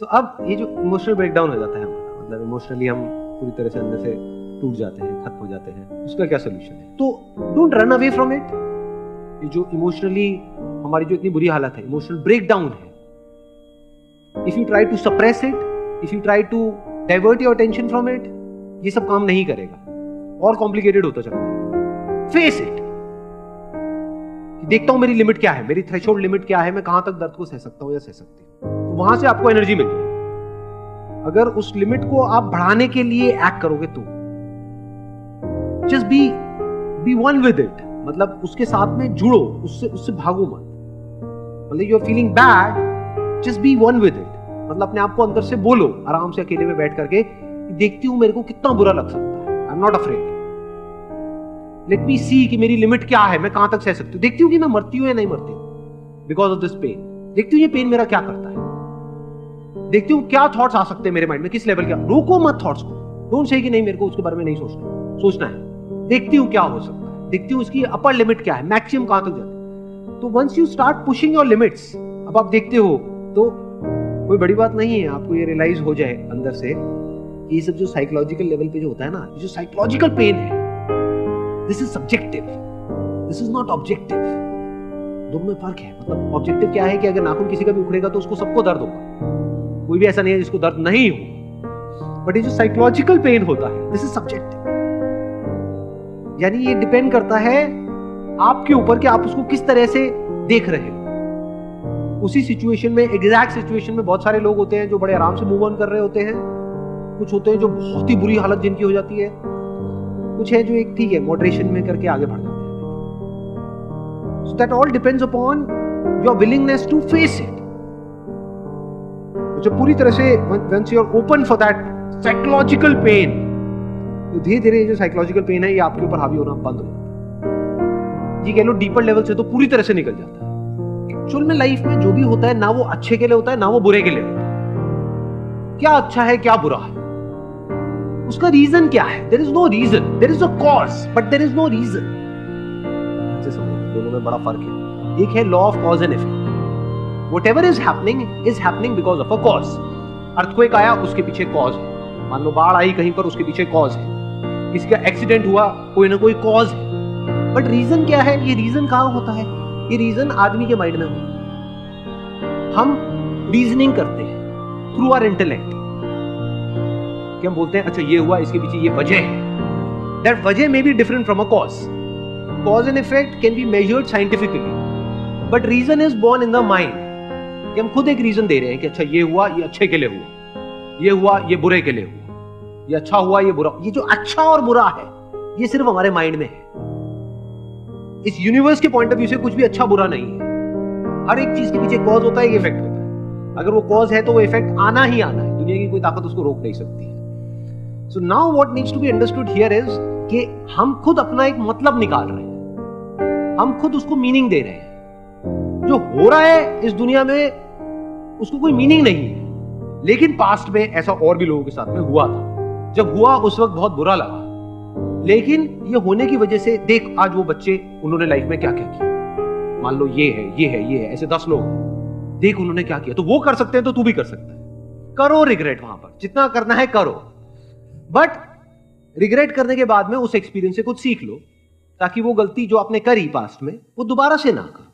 तो अब ये जो इमोशनल ब्रेकडाउन हो जाता है हमारा, मतलब इमोशनली हम पूरी तरह से अंदर से टूट जाते हैं, खत्म हो जाते हैं, उसका क्या सोल्यूशन है? तो don't run away from it. ये जो इमोशनली हमारी जो इतनी बुरी हालत है, इमोशनल ब्रेकडाउन है, if you try to suppress it, if you try to divert your attention from it, ये सब काम नहीं करेगा और कॉम्प्लिकेटेड होता चला जाएगा। फेस इट, देखता हूं मेरी लिमिट क्या है, मेरी थ्रेशोल्ड लिमिट क्या है, मैं कहां तक दर्द को सह सकता हूं या सह सकती हूं। तो वहां से आपको एनर्जी मिल जाएगी। अगर उस लिमिट को आप बढ़ाने के लिए एक्ट करोगे तो just be one with it, मतलब उसके साथ में जुड़ो, उससे भागो मत। मतलब you are feeling bad, just be one with it, मतलब अपने आप को अंदर से बोलो आराम से अकेले में बैठ करके, देखती हूं मेरे को कितना बुरा लग सकता है, I am not afraid, let me see कि मेरी लिमिट क्या है, मैं कहां तक सह सकती हूं, देखती हूं कि मैं मरती हूं या नहीं मरती हूं बिकॉज ऑफ दिस पेन, देखती हूं ये पेन मेरा क्या करता है, देखती हूं क्या थॉट्स आ सकते हैं मेरे माइंड में, किस लेवल के। रोको मत थॉट्स को, डोंट से कि नहीं मेरे को उसके बारे में नहीं सोचना है, देखती हूं क्या हो सकता है, देखती हूं इसकी अपर लिमिट क्या है, मैक्सिमम कहां तक जाती है। तो once you start pushing your limits, अब आप देखते हो तो कोई बड़ी बात नहीं है। आपको ये रियलाइज हो जाए अंदर से, ये सब जो साइकोलॉजिकल लेवल पे जो होता है ना, ये जो साइकोलॉजिकल पेन है, this is subjective, this is not objective. दोनों में फर्क है। मतलब ऑब्जेक्टिव क्या है कि अगर नाखून किसी का भी उखड़ेगा तो उसको सबको दर्द होगा, कोई भी ऐसा नहीं है जिसको दर्द नहीं हो। बट ये जो साइकोलॉजिकल पेन होता है, दिस इज सब्जेक्टिव, यानी ये डिपेंड करता है आपके ऊपर कि आप उसको किस तरह से देख रहे हो। उसी सिचुएशन में, एग्जैक्ट सिचुएशन में बहुत सारे लोग होते हैं जो बड़े आराम से मूव ऑन कर रहे होते हैं, कुछ होते हैं जो बहुत ही बुरी हालत जिनकी हो जाती है, कुछ है जो एक ठीक है मॉडरेशन में करके आगे बढ़ जाते हैं। So that all depends upon your willingness to face it. जब पूरी तरह से once you are open for that psychological pain, तो धीरे धीरे जो साइकोलॉजिकल पेन है ये आपके ऊपर हावी होना बंद हो जाता है। ये कह लो डीपर लेवल से तो पूरी तरह से निकल जाता है। एक्चुअल में लाइफ में जो भी होता है ना, वो अच्छे के लिए होता है ना वो बुरे के लिए होता है। क्या अच्छा है क्या बुरा है, उसका रीजन क्या है? There is no reason, there is a cause but there is no reason. दोनों में बड़ा फर्क है। एक है law of cause and effect, whatever is happening because of a cause. Earthquake आया, उसके पीछे कॉज है। मान लो बाढ़ आई कहीं पर, उसके पीछे कॉज है। किसी का एक्सीडेंट हुआ, कोई ना कोई कॉज है। बट रीजन क्या है? ये रीजन कहां होता है? ये रीजन आदमी के माइंड में हो। हम रीजनिंग करते हैं थ्रू आवर इंटेलेक्ट, कि हम बोलते हैं अच्छा ये हुआ, इसके पीछे ये वजह है। दैट वजह may be different from a cause. Cause and effect can be measured scientifically, but reason is born in the mind, कि हम खुद एक रीजन दे रहे हैं कि अच्छा ये हुआ, ये अच्छे के लिए हुआ, ये हुआ ये बुरे के लिए हुआ, ये अच्छा हुआ ये बुरा। ये जो अच्छा और बुरा है ये सिर्फ हमारे माइंड में है। इस यूनिवर्स के पॉइंट ऑफ व्यू से कुछ भी अच्छा बुरा नहीं है। हर एक चीज के पीछे कॉज होता है, एक इफेक्ट होता है। अगर वो कॉज है तो वो इफेक्ट आना ही आना है, दुनिया की कोई ताकत उसको रोक नहीं सकती है। So now what needs to be understood here is कि हम खुद अपना एक मतलब निकाल रहे हैं, हम खुद उसको मीनिंग दे रहे हैं। जो हो रहा है इस दुनिया में उसको कोई मीनिंग नहीं है, लेकिन पास्ट में ऐसा और भी लोगों के साथ में हुआ था। जब हुआ उस वक्त बहुत बुरा लगा, लेकिन ये होने की वजह से देख आज वो बच्चे, उन्होंने लाइफ में क्या क्या किया। मान लो ये है, ये है, ये है, ऐसे 10 लोग, देख उन्होंने क्या किया, तो वो कर सकते हैं तो तू भी कर सकता है। करो रिग्रेट, वहां पर जितना करना है करो, बट रिग्रेट करने के बाद में उस एक्सपीरियंस से कुछ सीख लो, ताकि वो गलती जो आपने करी पास्ट में वो दोबारा से ना करो।